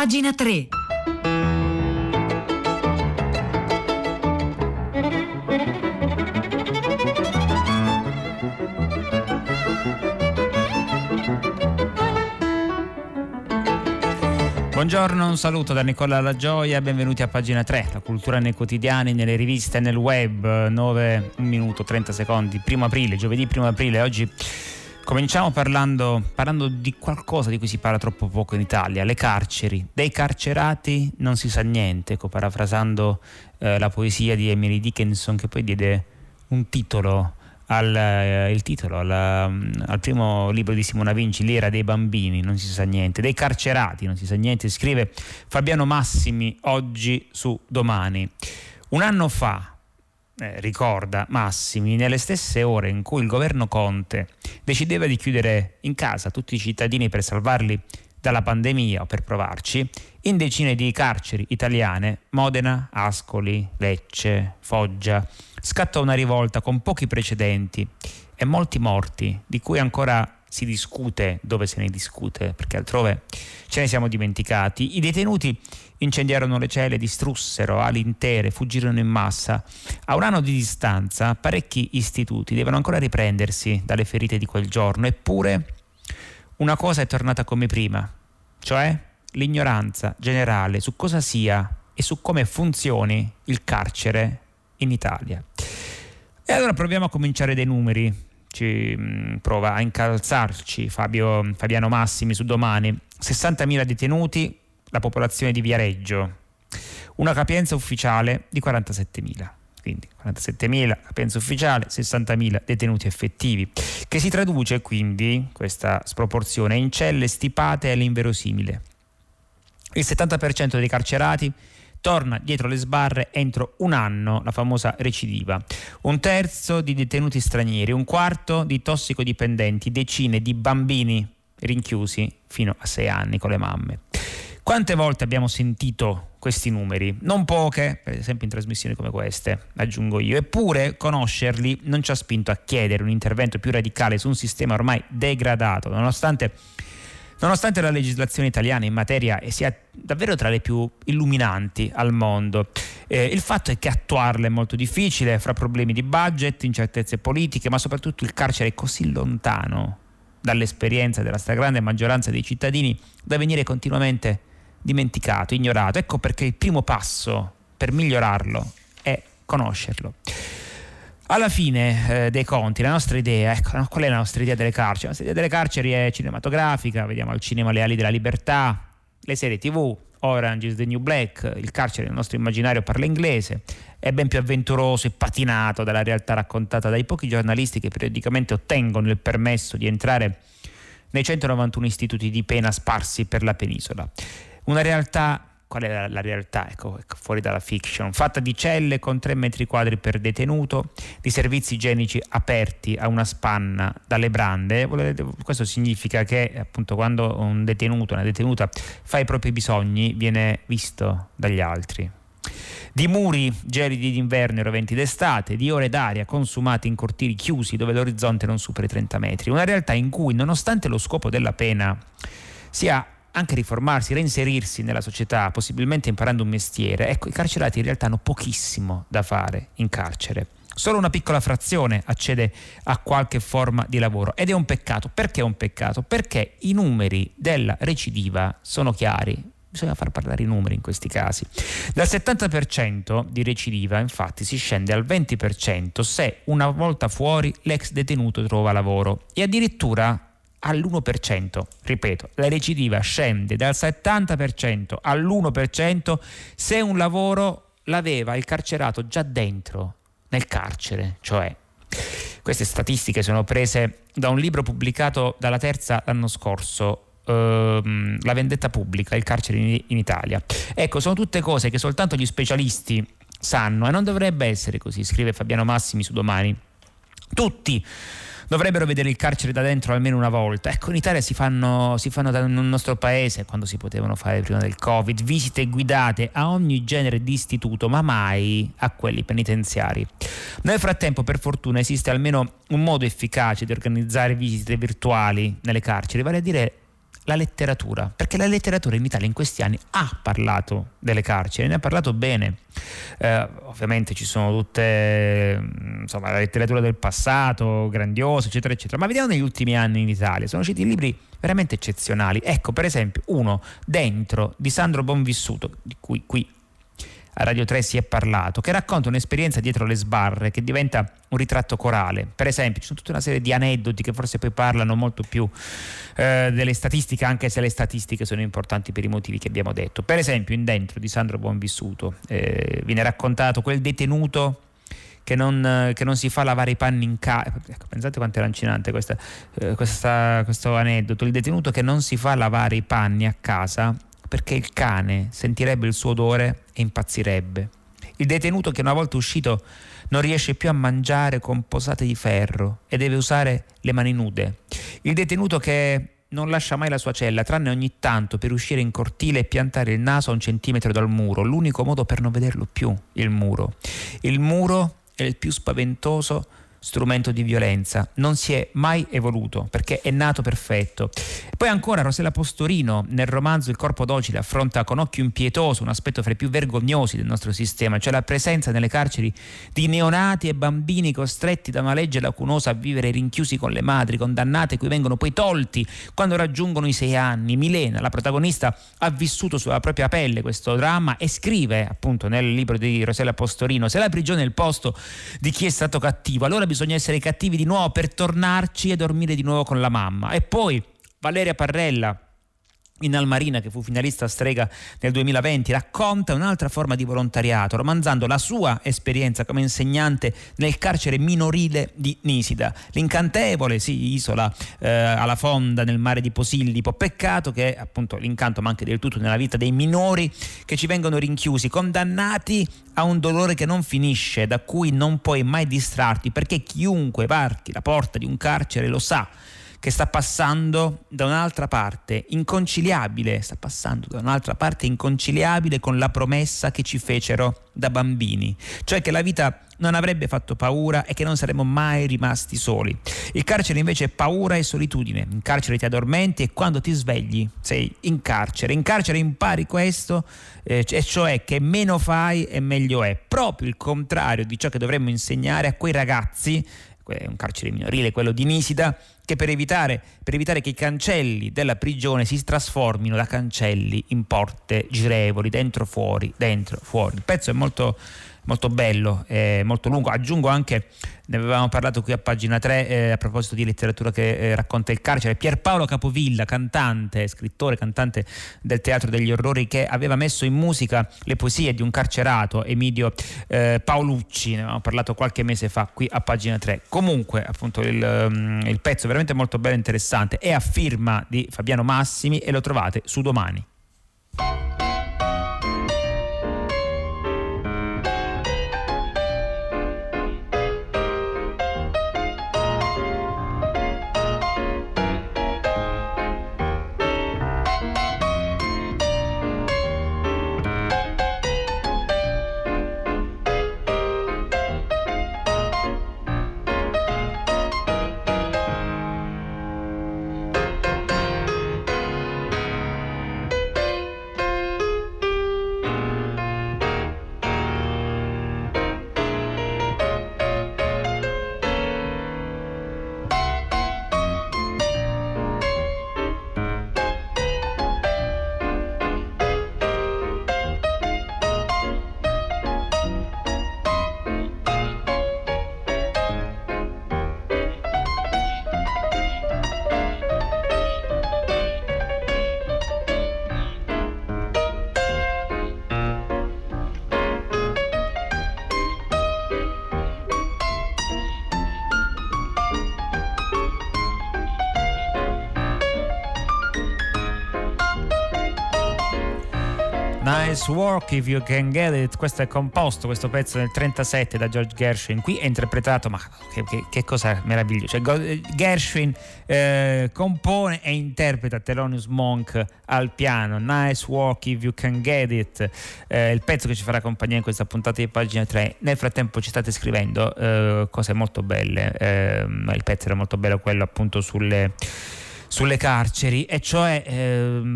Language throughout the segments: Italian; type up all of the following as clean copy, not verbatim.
Pagina 3. Buongiorno, un saluto da Nicola Lagioia, benvenuti a Pagina 3, la cultura nei quotidiani, nelle riviste, nel web, 9 minuto 30 secondi, giovedì 1 aprile, oggi cominciamo parlando di qualcosa di cui si parla troppo poco in Italia, le carceri, dei carcerati non si sa niente, ecco, parafrasando la poesia di Emily Dickinson che poi diede un titolo al primo libro di Simona Vinci, L'era dei bambini, non si sa niente, dei carcerati non si sa niente, scrive Fabiano Massimi oggi su Domani. Un anno fa, ricorda Massimi, nelle stesse ore in cui il governo Conte decideva di chiudere in casa tutti i cittadini per salvarli dalla pandemia o per provarci, in decine di carceri italiane, Modena, Ascoli, Lecce, Foggia, scattò una rivolta con pochi precedenti e molti morti, di cui ancora si discute dove se ne discute, perché altrove ce ne siamo dimenticati. I detenuti incendiarono le celle, distrussero ali intere, fuggirono in massa. A un anno di distanza parecchi istituti devono ancora riprendersi dalle ferite di quel giorno, eppure una cosa è tornata come prima, cioè l'ignoranza generale su cosa sia e su come funzioni il carcere in Italia. E allora proviamo a cominciare dei numeri, ci prova a incalzarci Fabiano Massimi su Domani. 60.000 detenuti, la popolazione di Viareggio, una capienza ufficiale di 47.000, quindi 47.000 capienza ufficiale, 60.000 detenuti effettivi, che si traduce quindi, questa sproporzione, in celle stipate all'inverosimile. Il 70% dei carcerati torna dietro le sbarre entro un anno, la famosa recidiva, un terzo di detenuti stranieri, un quarto di tossicodipendenti, decine di bambini rinchiusi fino a 6 anni con le mamme. Quante volte abbiamo sentito questi numeri? Non poche, per esempio in trasmissioni come queste, aggiungo io, eppure conoscerli non ci ha spinto a chiedere un intervento più radicale su un sistema ormai degradato, nonostante la legislazione italiana in materia sia davvero tra le più illuminanti al mondo. Il fatto è che attuarla è molto difficile, fra problemi di budget, incertezze politiche, ma soprattutto il carcere è così lontano dall'esperienza della stragrande maggioranza dei cittadini da venire continuamente dimenticato, ignorato. Ecco perché il primo passo per migliorarlo è conoscerlo. Alla fine dei conti, la nostra idea, qual è la nostra idea delle carceri? La nostra idea delle carceri è cinematografica, vediamo al cinema Le ali della libertà, le serie TV, Orange is the New Black, il carcere nel nostro immaginario parla inglese, è ben più avventuroso e patinato dalla realtà raccontata dai pochi giornalisti che periodicamente ottengono il permesso di entrare nei 191 istituti di pena sparsi per la penisola. Una realtà. Qual è la realtà? Ecco, fuori dalla fiction, fatta di celle con 3 metri quadri per detenuto, di servizi igienici aperti a una spanna dalle brande. Questo significa che appunto quando un detenuto, una detenuta fa i propri bisogni viene visto dagli altri. Di muri gelidi d'inverno e roventi d'estate, di ore d'aria consumate in cortili chiusi dove l'orizzonte non supera i 30 metri. Una realtà in cui, nonostante lo scopo della pena sia anche riformarsi, reinserirsi nella società, possibilmente imparando un mestiere, i carcerati in realtà hanno pochissimo da fare in carcere. Solo una piccola frazione accede a qualche forma di lavoro ed è un peccato. Perché è un peccato? Perché i numeri della recidiva sono chiari. Bisogna far parlare i numeri in questi casi. Dal 70% di recidiva, infatti, si scende al 20% se una volta fuori l'ex detenuto trova lavoro, e addirittura all'1%, ripeto, la recidiva scende dal 70% all'1% se un lavoro l'aveva il carcerato già dentro nel carcere, cioè. Queste statistiche sono prese da un libro pubblicato dalla Terza l'anno scorso, La vendetta pubblica, il carcere in Italia. Sono tutte cose che soltanto gli specialisti sanno e non dovrebbe essere così, scrive Fabiano Massimi su Domani. Tutti dovrebbero vedere il carcere da dentro almeno una volta. In Italia si fanno dal nostro paese, quando si potevano fare prima del Covid, visite guidate a ogni genere di istituto, ma mai a quelli penitenziari. Nel frattempo, per fortuna, esiste almeno un modo efficace di organizzare visite virtuali nelle carceri, vale a dire la letteratura, perché la letteratura in Italia in questi anni ha parlato delle carceri, ne ha parlato bene. Ovviamente ci sono tutte, insomma, la letteratura del passato, grandiosa, eccetera, eccetera, ma vediamo negli ultimi anni in Italia, sono usciti libri veramente eccezionali. Ecco, per esempio, uno, Dentro, di Sandro Bonvissuto, di cui qui a Radio 3 si è parlato, che racconta un'esperienza dietro le sbarre che diventa un ritratto corale. Per esempio, ci sono tutta una serie di aneddoti che forse poi parlano molto più delle statistiche, anche se le statistiche sono importanti per i motivi che abbiamo detto. Per esempio, in Dentro di Sandro Bonvissuto viene raccontato quel detenuto che non si fa lavare i panni in casa. Ecco, pensate quanto è lancinante questo aneddoto. Il detenuto che non si fa lavare i panni a casa perché il cane sentirebbe il suo odore e impazzirebbe. Il detenuto che una volta uscito non riesce più a mangiare con posate di ferro e deve usare le mani nude. Il detenuto che non lascia mai la sua cella, tranne ogni tanto per uscire in cortile e piantare il naso a 1 centimetro dal muro, l'unico modo per non vederlo più, il muro. Il muro è il più spaventoso strumento di violenza, non si è mai evoluto perché è nato perfetto. Poi ancora Rosella Postorino, nel romanzo Il corpo docile, affronta con occhio impietoso un aspetto fra i più vergognosi del nostro sistema, cioè la presenza nelle carceri di neonati e bambini costretti da una legge lacunosa a vivere rinchiusi con le madri condannate, cui vengono poi tolti quando raggiungono i 6 anni. Milena, la protagonista, ha vissuto sulla propria pelle questo dramma e scrive appunto nel libro di Rosella Postorino: se la prigione è il posto di chi è stato cattivo, allora bisogna essere cattivi di nuovo per tornarci e dormire di nuovo con la mamma. E poi Valeria Parrella, in Almarina, che fu finalista Strega nel 2020, racconta un'altra forma di volontariato, romanzando la sua esperienza come insegnante nel carcere minorile di Nisida, l'incantevole isola alla fonda nel mare di Posillipo. Peccato che appunto l'incanto manchi del tutto nella vita dei minori che ci vengono rinchiusi, condannati a un dolore che non finisce, da cui non puoi mai distrarti, perché chiunque varchi la porta di un carcere lo sa che sta passando da un'altra parte inconciliabile, con la promessa che ci fecero da bambini, cioè che la vita non avrebbe fatto paura e che non saremmo mai rimasti soli. Il carcere invece è paura e solitudine, in carcere ti addormenti e quando ti svegli sei in carcere. In carcere impari questo, e cioè che meno fai e meglio è, proprio il contrario di ciò che dovremmo insegnare a quei ragazzi. È un carcere minorile, quello di Nisida, che per evitare che i cancelli della prigione si trasformino da cancelli in porte girevoli, dentro, fuori. Il pezzo è molto, molto bello, molto lungo. Aggiungo anche, ne avevamo parlato qui a pagina 3, a proposito di letteratura che racconta il carcere, Pierpaolo Capovilla, cantante, scrittore, cantante del Teatro degli Orrori, che aveva messo in musica le poesie di un carcerato, Emidio Paolucci, ne avevamo parlato qualche mese fa qui a pagina 3. Comunque appunto il pezzo è veramente molto bello e interessante, è a firma di Fabiano Massimi e lo trovate su Domani. Nice work if you can get it. Questo è composto, questo pezzo del 1937 da George Gershwin, qui è interpretato, ma che cosa meravigliosa, cioè, Gershwin compone e interpreta Thelonious Monk al piano. Nice work if you can get it, il pezzo che ci farà compagnia in questa puntata di pagina 3. Nel frattempo ci state scrivendo cose molto belle, il pezzo era molto bello, quello appunto sulle sulle carceri, e cioè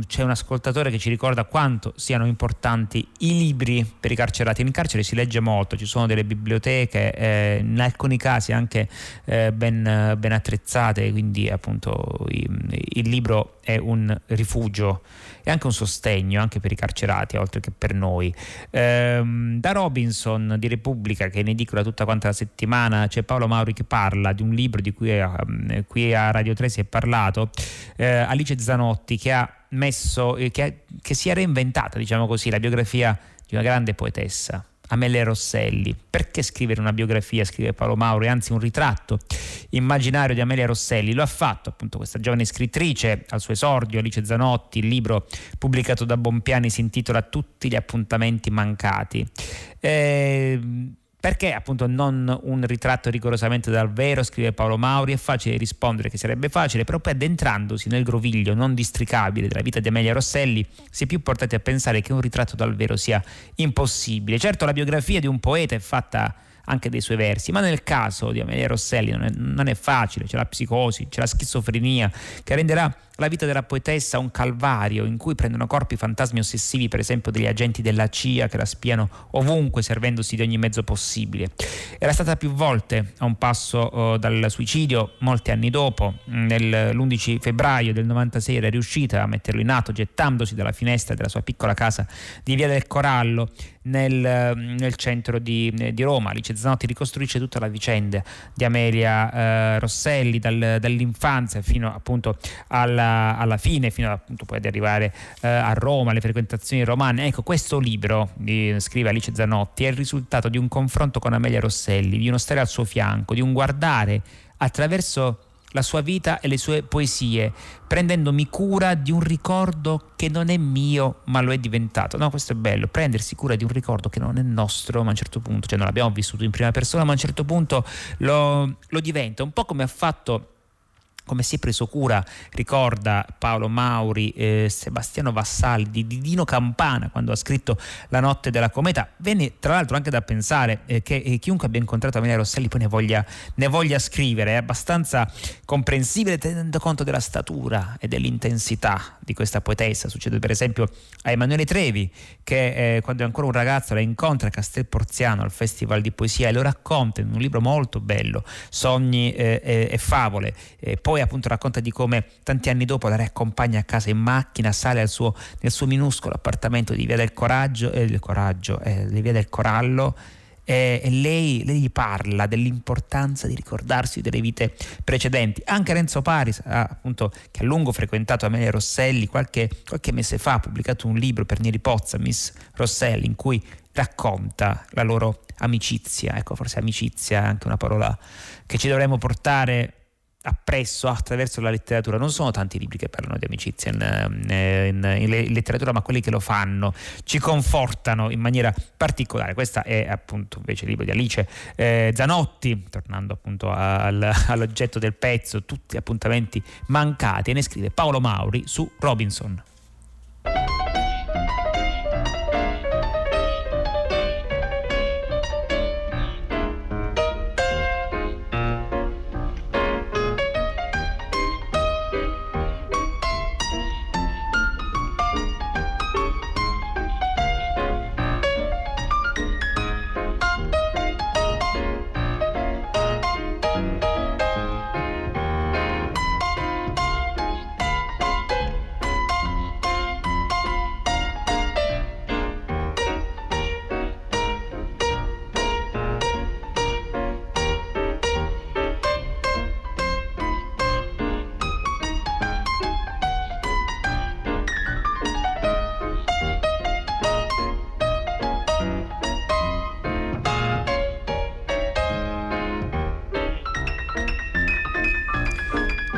c'è un ascoltatore che ci ricorda quanto siano importanti i libri per i carcerati. In carcere si legge molto, ci sono delle biblioteche, in alcuni casi anche ben attrezzate, quindi appunto il libro è un rifugio e anche un sostegno anche per i carcerati oltre che per noi. Da Robinson di Repubblica, che ne edicola tutta quanta la settimana, c'è Paolo Mauri che parla di un libro di cui qui a Radio 3 si è parlato, Alice Zanotti, che ha messo che si è reinventata, diciamo così, la biografia di una grande poetessa, Amelia Rosselli. Perché scrivere una biografia, scrive Paolo Mauri, anzi un ritratto immaginario di Amelia Rosselli? Lo ha fatto appunto questa giovane scrittrice al suo esordio, Alice Zanotti. Il libro pubblicato da Bompiani si intitola Tutti gli appuntamenti mancati. Perché appunto non un ritratto rigorosamente dal vero, scrive Paolo Mauri. È facile rispondere che sarebbe facile, però poi addentrandosi nel groviglio non districabile della vita di Amelia Rosselli si è più portati a pensare che un ritratto dal vero sia impossibile. Certo, la biografia di un poeta è fatta anche dei suoi versi, ma nel caso di Amelia Rosselli non è facile. C'è la psicosi, c'è la schizofrenia, che renderà la vita della poetessa un calvario in cui prendono corpi fantasmi ossessivi, per esempio degli agenti della CIA che la spiano ovunque servendosi di ogni mezzo possibile. Era stata più volte a un passo dal suicidio. Molti anni dopo, l'11 febbraio del 96, era riuscita a metterlo in atto gettandosi dalla finestra della sua piccola casa di Via del Corallo nel centro di Roma. Alice Zanotti ricostruisce tutta la vicenda di Amelia Rosselli dall'infanzia fino appunto alla fine, fino appunto poi ad arrivare a Roma, alle frequentazioni romane. Ecco, questo libro, scrive Alice Zanotti, è il risultato di un confronto con Amelia Rosselli, di uno stare al suo fianco, di un guardare attraverso la sua vita e le sue poesie, prendendomi cura di un ricordo che non è mio ma lo è diventato. No, questo è bello, prendersi cura di un ricordo che non è nostro, ma a un certo punto, cioè non l'abbiamo vissuto in prima persona, ma a un certo punto lo diventa, un po' come ha fatto, come si è preso cura, ricorda Paolo Mauri, Sebastiano Vassalli di Dino Campana quando ha scritto La notte della cometa. Venne tra l'altro anche da pensare che chiunque abbia incontrato Amelia Rosselli poi ne voglia scrivere. È abbastanza comprensibile tenendo conto della statura e dell'intensità di questa poetessa. Succede per esempio a Emanuele Trevi, che quando è ancora un ragazzo la incontra a Castel Porziano al Festival di Poesia e lo racconta in un libro molto bello, Sogni e favole. Poi appunto racconta di come tanti anni dopo la riaccompagna a casa in macchina, sale nel suo minuscolo appartamento di Via del Coraggio, di Via del Corallo, e lei gli parla dell'importanza di ricordarsi delle vite precedenti. Anche Renzo Paris, appunto, che a lungo frequentato Amelia Rosselli, qualche mese fa ha pubblicato un libro per Neri Pozza, Miss Rosselli, in cui racconta la loro amicizia. Ecco, forse amicizia è anche una parola che ci dovremmo portare appresso attraverso la letteratura. Non sono tanti libri che parlano di amicizia in letteratura, ma quelli che lo fanno ci confortano in maniera particolare. Questa è appunto invece il libro di Alice Zanotti, tornando appunto all'oggetto del pezzo, Tutti appuntamenti mancati, e ne scrive Paolo Mauri su Robinson.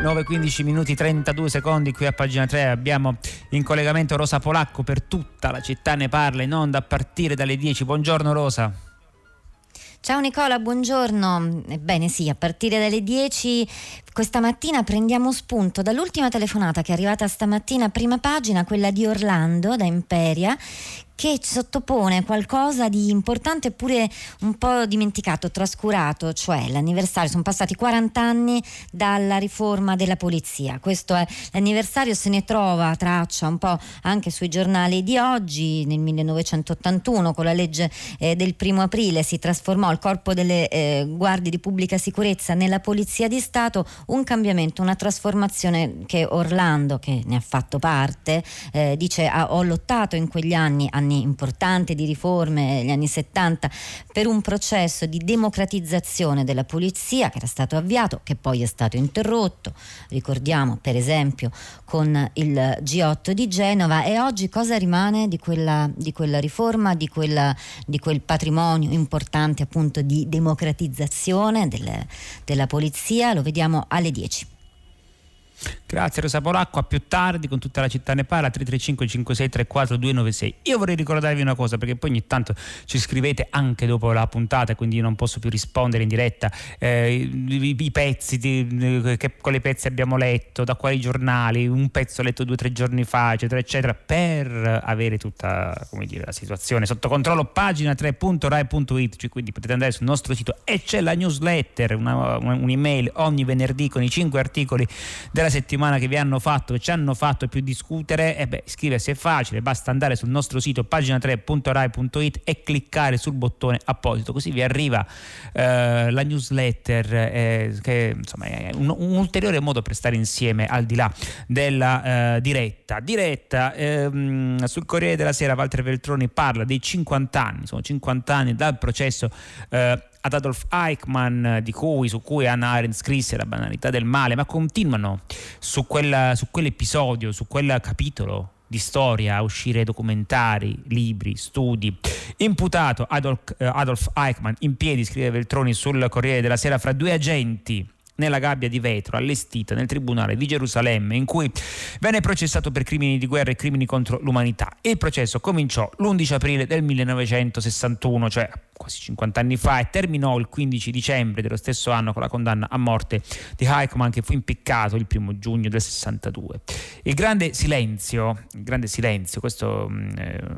Ore 15 minuti 32 secondi qui a pagina 3. Abbiamo in collegamento Rosa Polacco, per Tutta la città ne parla, in onda a partire dalle 10. Buongiorno Rosa. Ciao Nicola, buongiorno. Ebbene sì, a partire dalle 10 questa mattina prendiamo spunto dall'ultima telefonata che è arrivata stamattina a prima pagina, quella di Orlando da Imperia, che sottopone qualcosa di importante eppure un po' dimenticato, trascurato, cioè l'anniversario. Sono passati 40 anni dalla riforma della polizia, questo è l'anniversario, se ne trova traccia un po' anche sui giornali di oggi. Nel 1981 con la legge del 1° aprile si trasformò il corpo delle guardie di pubblica sicurezza nella polizia di Stato, un cambiamento, una trasformazione che Orlando, che ne ha fatto parte, dice ho lottato in quegli anni importanti di riforme, gli anni 70, per un processo di democratizzazione della polizia che era stato avviato, che poi è stato interrotto, ricordiamo per esempio con il G8 di Genova. E oggi cosa rimane di quella riforma, di quel patrimonio importante appunto di democratizzazione della polizia? Lo vediamo alle 10. Grazie Rosa Polacco, a più tardi con Tutta la città ne parla, 335 56 34 296. Io vorrei ricordarvi una cosa, perché poi ogni tanto ci scrivete anche dopo la puntata, quindi io non posso più rispondere in diretta i pezzi quali pezzi abbiamo letto, da quali giornali, un pezzo letto 2 o 3 giorni fa, eccetera eccetera, per avere tutta, come dire, la situazione sotto controllo. Pagina 3.rai.it, cioè, quindi potete andare sul nostro sito e c'è la newsletter, un'email ogni venerdì con i 5 articoli della settimana che vi hanno fatto, che ci hanno fatto più discutere. Iscriversi è facile, basta andare sul nostro sito pagina3.rai.it e cliccare sul bottone apposito, così vi arriva la newsletter, che insomma è un ulteriore modo per stare insieme al di là della diretta. Sul Corriere della Sera Walter Veltroni parla dei 50 anni, sono 50 anni dal processo ad Adolf Eichmann, su cui Hannah Arendt scrisse La banalità del male, ma continuano su quell'episodio, su quel capitolo di storia a uscire documentari, libri, studi. Imputato Adolf Eichmann, in piedi, scrive Veltroni sul Corriere della Sera, fra 2 agenti nella gabbia di vetro allestita nel tribunale di Gerusalemme, in cui venne processato per crimini di guerra e crimini contro l'umanità. Il processo cominciò l'11 aprile del 1961, cioè quasi 50 anni fa, e terminò il 15 dicembre dello stesso anno con la condanna a morte di Eichmann, che fu impiccato il 1° giugno del 62. Il grande silenzio, questo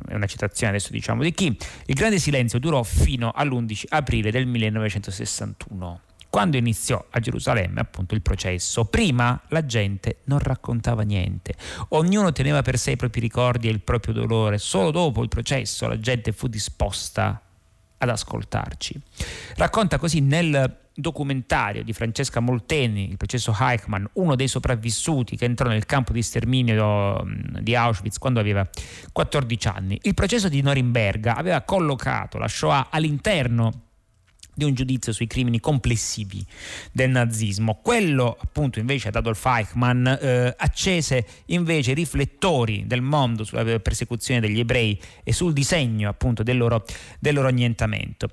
è una citazione adesso, diciamo di chi, il grande silenzio durò fino all'11 aprile del 1961. Quando iniziò a Gerusalemme appunto il processo, prima la gente non raccontava niente, ognuno teneva per sé i propri ricordi e il proprio dolore. Solo dopo il processo la gente fu disposta ad ascoltarci. Racconta così nel documentario di Francesca Molteni, Il processo Eichmann, uno dei sopravvissuti che entrò nel campo di sterminio di Auschwitz quando aveva 14 anni. Il processo di Norimberga aveva collocato la Shoah all'interno di un giudizio sui crimini complessivi del nazismo. Quello appunto invece ad Adolf Eichmann accese invece i riflettori del mondo sulla persecuzione degli ebrei e sul disegno appunto del loro annientamento.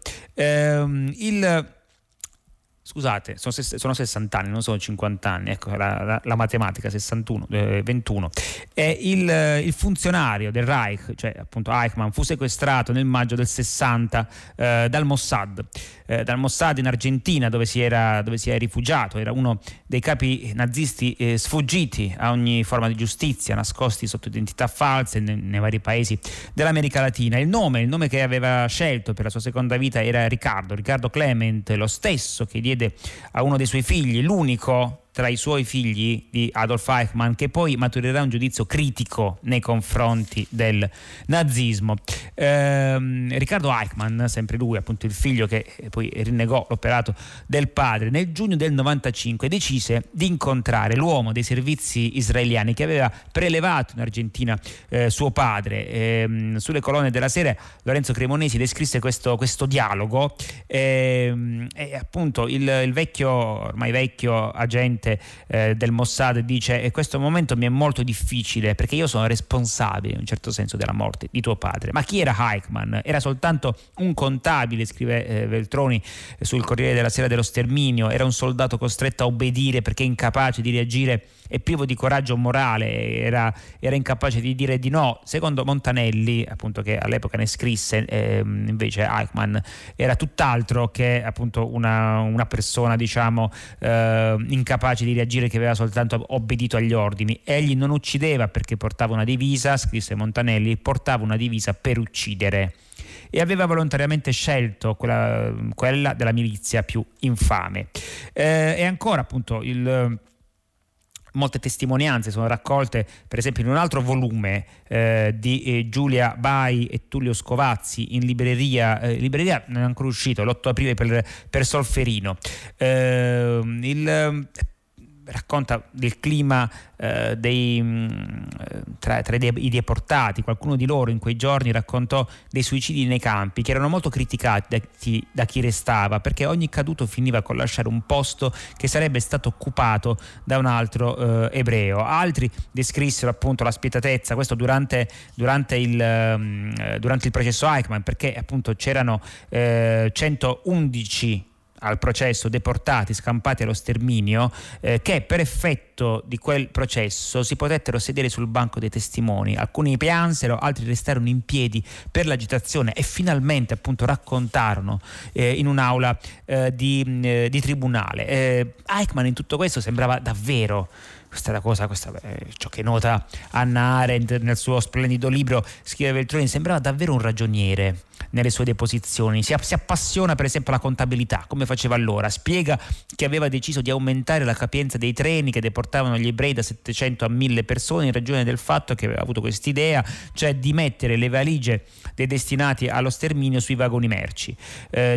Scusate, sono 60 anni, non sono 50 anni, ecco la matematica, 61, 21. Il funzionario del Reich, cioè appunto Eichmann, fu sequestrato nel maggio del 60 dal Mossad in Argentina, dove si era rifugiato. Era uno dei capi nazisti sfuggiti a ogni forma di giustizia, nascosti sotto identità false nei vari paesi dell'America Latina. Il nome che aveva scelto per la sua seconda vita era Riccardo Clement, lo stesso che diede a uno dei suoi figli, l'unico tra i suoi figli di Adolf Eichmann, che poi maturerà un giudizio critico nei confronti del nazismo. Riccardo Eichmann, sempre lui, appunto il figlio che poi rinnegò l'operato del padre, nel giugno del 1995 decise di incontrare l'uomo dei servizi israeliani che aveva prelevato in Argentina suo padre. Sulle colonne della Sera Lorenzo Cremonesi descrisse questo dialogo e appunto il ormai vecchio agente del Mossad dice: e questo momento mi è molto difficile perché io sono responsabile in un certo senso della morte di tuo padre. Ma chi era Eichmann? Era soltanto un contabile, scrive Veltroni sul Corriere della Sera, dello sterminio. Era un soldato costretto a obbedire perché incapace di reagire e privo di coraggio morale, era incapace di dire di no. Secondo Montanelli, appunto, che all'epoca ne scrisse, invece Eichmann era tutt'altro che appunto una persona, diciamo, incapace capace di reagire, che aveva soltanto obbedito agli ordini. Egli non uccideva perché portava una divisa, scrisse Montanelli, portava una divisa per uccidere, e aveva volontariamente scelto quella della milizia più infame. E ancora appunto molte testimonianze sono raccolte, per esempio, in un altro volume di Giulia Bai e Tullio Scovazzi in libreria non è ancora uscito, l'8 aprile per Solferino. Racconta del clima tra i deportati. Qualcuno di loro in quei giorni raccontò dei suicidi nei campi, che erano molto criticati da chi restava, perché ogni caduto finiva con lasciare un posto che sarebbe stato occupato da un altro ebreo. Altri descrissero appunto la spietatezza, questo durante il processo Eichmann, perché appunto c'erano 111 al processo deportati scampati allo sterminio, che per effetto di quel processo si potettero sedere sul banco dei testimoni. Alcuni piansero, altri restarono in piedi per l'agitazione e finalmente appunto raccontarono in un'aula di tribunale. Eichmann in tutto questo sembrava davvero, ciò che nota Hannah Arendt nel suo splendido libro, scrive Veltroni, sembrava davvero un ragioniere nelle sue deposizioni. Si appassiona per esempio alla contabilità, come faceva allora, spiega che aveva deciso di aumentare la capienza dei treni che deportavano gli ebrei da 700 a 1000 persone in ragione del fatto che aveva avuto quest'idea, cioè di mettere le valigie dei destinati allo sterminio sui vagoni merci.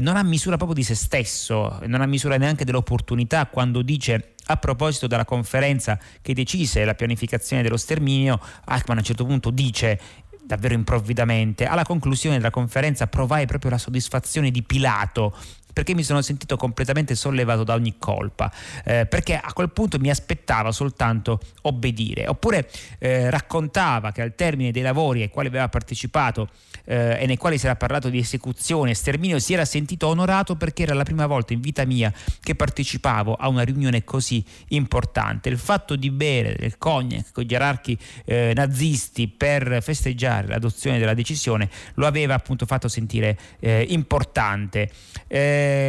Non ha misura proprio di se stesso, non ha misura neanche dell'opportunità quando dice, a proposito della conferenza che decise la pianificazione dello sterminio, Eichmann a un certo punto dice, davvero improvvidamente, alla conclusione della conferenza provai proprio la soddisfazione di Pilato, perché mi sono sentito completamente sollevato da ogni colpa, perché a quel punto mi aspettava soltanto obbedire. Oppure raccontava che al termine dei lavori ai quali aveva partecipato e nei quali si era parlato di esecuzione e sterminio, si era sentito onorato perché era la prima volta in vita mia che partecipavo a una riunione così importante. Il fatto di bere del cognac con gli gerarchi nazisti per festeggiare l'adozione della decisione lo aveva appunto fatto sentire importante.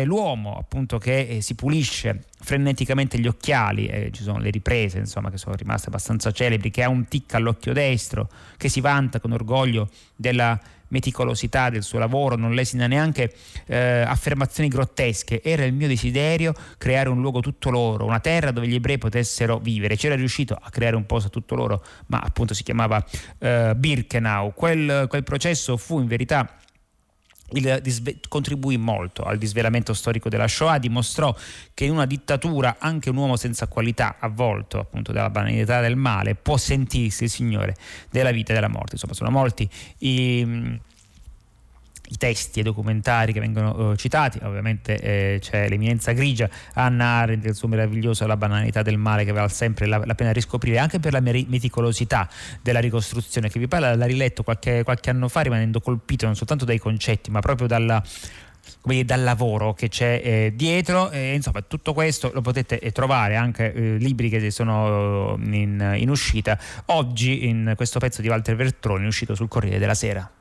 L'uomo appunto che si pulisce freneticamente gli occhiali, ci sono le riprese insomma che sono rimaste abbastanza celebri, che ha un tic all'occhio destro, che si vanta con orgoglio della meticolosità del suo lavoro, non lesina neanche affermazioni grottesche. Era il mio desiderio creare un luogo tutto loro, una terra dove gli ebrei potessero vivere. C'era riuscito a creare un posto tutto loro, ma appunto si chiamava Birkenau. Quel processo fu in verità contribuì molto al disvelamento storico della Shoah, dimostrò che in una dittatura anche un uomo senza qualità, avvolto appunto dalla banalità del male, può sentirsi il signore della vita e della morte. Insomma, sono molti i testi e documentari che vengono citati. Ovviamente c'è l'Eminenza grigia, Hannah Arendt, il suo meraviglioso La banalità del male, che vale sempre la pena riscoprire, anche per la meticolosità della ricostruzione che vi parla. L'ha riletto qualche anno fa, rimanendo colpito non soltanto dai concetti, ma proprio dal lavoro che c'è dietro. Insomma, tutto questo lo potete trovare anche libri che sono in uscita oggi, in questo pezzo di Walter Veltroni uscito sul Corriere della Sera.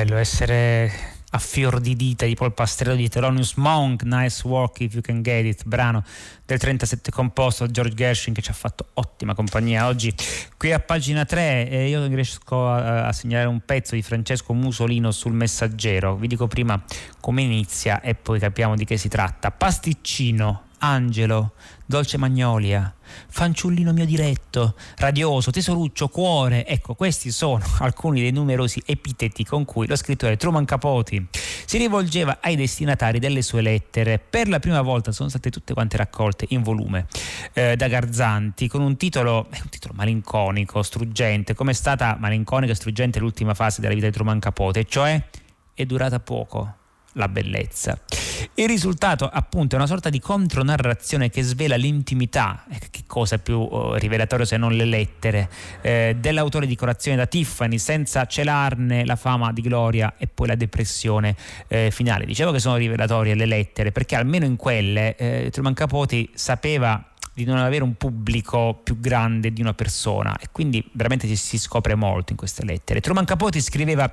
Bello essere a fior di dita di polpastrello di Thelonious Monk, Nice Work If You Can Get It, brano del 37 composto da George Gershwin, che ci ha fatto ottima compagnia oggi qui a pagina 3. Io riesco a segnalare un pezzo di Francesco Musolino sul Messaggero. Vi dico prima come inizia e poi capiamo di che si tratta. Pasticcino, angelo, dolce magnolia, fanciullino mio diretto, radioso, tesoruccio, cuore. Ecco, questi sono alcuni dei numerosi epiteti con cui lo scrittore Truman Capote si rivolgeva ai destinatari delle sue lettere. Per la prima volta sono state tutte quante raccolte in volume da Garzanti, con un titolo malinconico, struggente, come è stata malinconica e struggente l'ultima fase della vita di Truman Capote, cioè è durata poco la bellezza. Il risultato appunto è una sorta di contronarrazione che svela l'intimità, che cosa più rivelatoria se non le lettere, dell'autore di Colazione da Tiffany, senza celarne la fama di gloria e poi la depressione finale. Dicevo che sono rivelatorie le lettere perché almeno in quelle Truman Capote sapeva di non avere un pubblico più grande di una persona, e quindi veramente si scopre molto in queste lettere. Truman Capote scriveva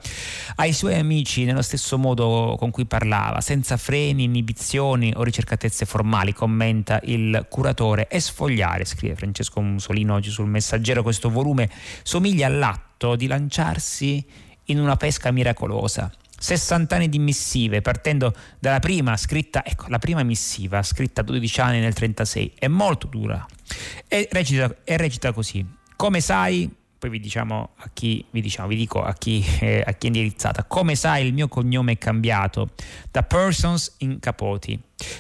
ai suoi amici nello stesso modo con cui parlava, senza freni, inibizioni o ricercatezze formali, commenta il curatore. E sfogliare, scrive Francesco Musolino oggi sul Messaggero, questo volume somiglia all'atto di lanciarsi in una pesca miracolosa. 60 anni di missive, partendo dalla prima scritta, ecco, la prima missiva scritta a 12 anni nel 36, è molto dura e recita così: come sai, poi vi dico a chi è indirizzata, come sai il mio cognome è cambiato da Persons in Capote,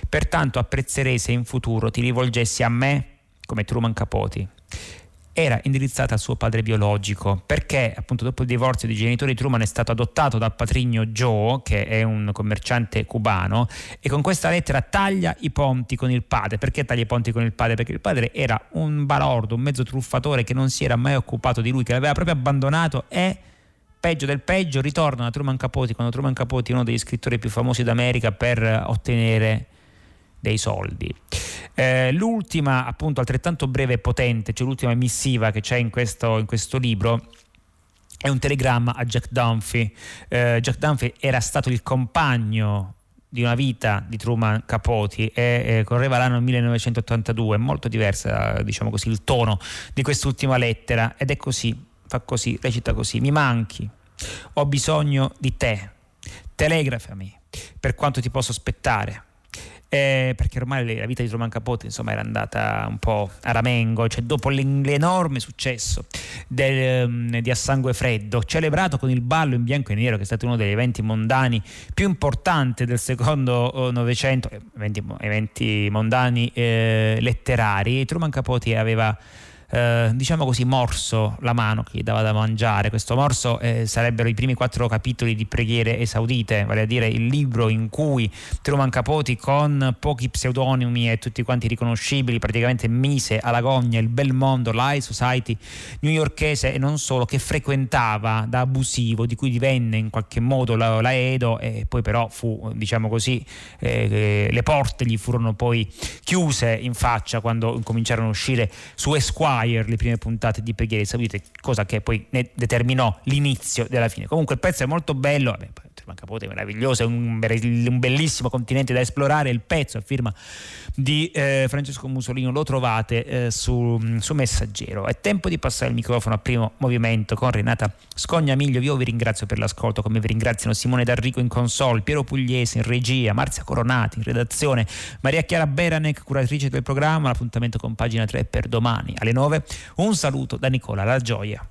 pertanto apprezzerei se in futuro ti rivolgessi a me come Truman Capote. Era indirizzata a suo padre biologico, perché appunto dopo il divorzio dei genitori Truman è stato adottato dal patrigno Joe, che è un commerciante cubano, e con questa lettera taglia i ponti con il padre. Perché taglia i ponti con il padre? Perché il padre era un balordo, un mezzo truffatore che non si era mai occupato di lui, che l'aveva proprio abbandonato. E peggio del peggio, ritorna a Truman Capote, quando Truman Capote è uno degli scrittori più famosi d'America per ottenere dei soldi. L'ultima, appunto, altrettanto breve e potente, cioè l'ultima missiva che c'è in questo libro, è un telegramma a Jack Dunphy. Jack Dunphy era stato il compagno di una vita di Truman Capote e correva l'anno 1982, molto diversa, diciamo così, il tono di quest'ultima lettera, ed è così, fa così, recita così: mi manchi, ho bisogno di te, telegrafami per quanto ti posso aspettare. Perché ormai la vita di Truman Capote, insomma, era andata un po' a ramengo, cioè dopo l'enorme successo di A Sangue Freddo, celebrato con il ballo in bianco e nero, che è stato uno degli eventi mondani più importanti del secondo Novecento, eventi mondani letterari, Truman Capote aveva diciamo così morso la mano che gli dava da mangiare. Questo morso sarebbero i primi 4 capitoli di Preghiere esaudite, vale a dire il libro in cui Truman Capote, con pochi pseudonimi e tutti quanti riconoscibili, praticamente mise alla gogna il bel mondo, l'high society newyorkese e non solo, che frequentava da abusivo, di cui divenne in qualche modo l'aedo, e poi però fu, diciamo così, le porte gli furono poi chiuse in faccia quando cominciarono a uscire su Esquire le prime puntate di Preghiere esaudite, cosa che poi ne determinò l'inizio della fine. Comunque il pezzo è molto bello, Truman Capote è meraviglioso, è un bellissimo continente da esplorare. Il pezzo a firma di Francesco Musolino lo trovate su Messaggero. È tempo di passare il microfono a Primo Movimento con Renata Scognamiglio. Io vi ringrazio per l'ascolto, come vi ringraziano Simone D'Arrico in console, Piero Pugliese in regia, Marzia Coronati in redazione, Maria Chiara Beranec curatrice del programma. L'appuntamento con Pagina 3 per domani alle 9. Un saluto da Nicola Lagioia.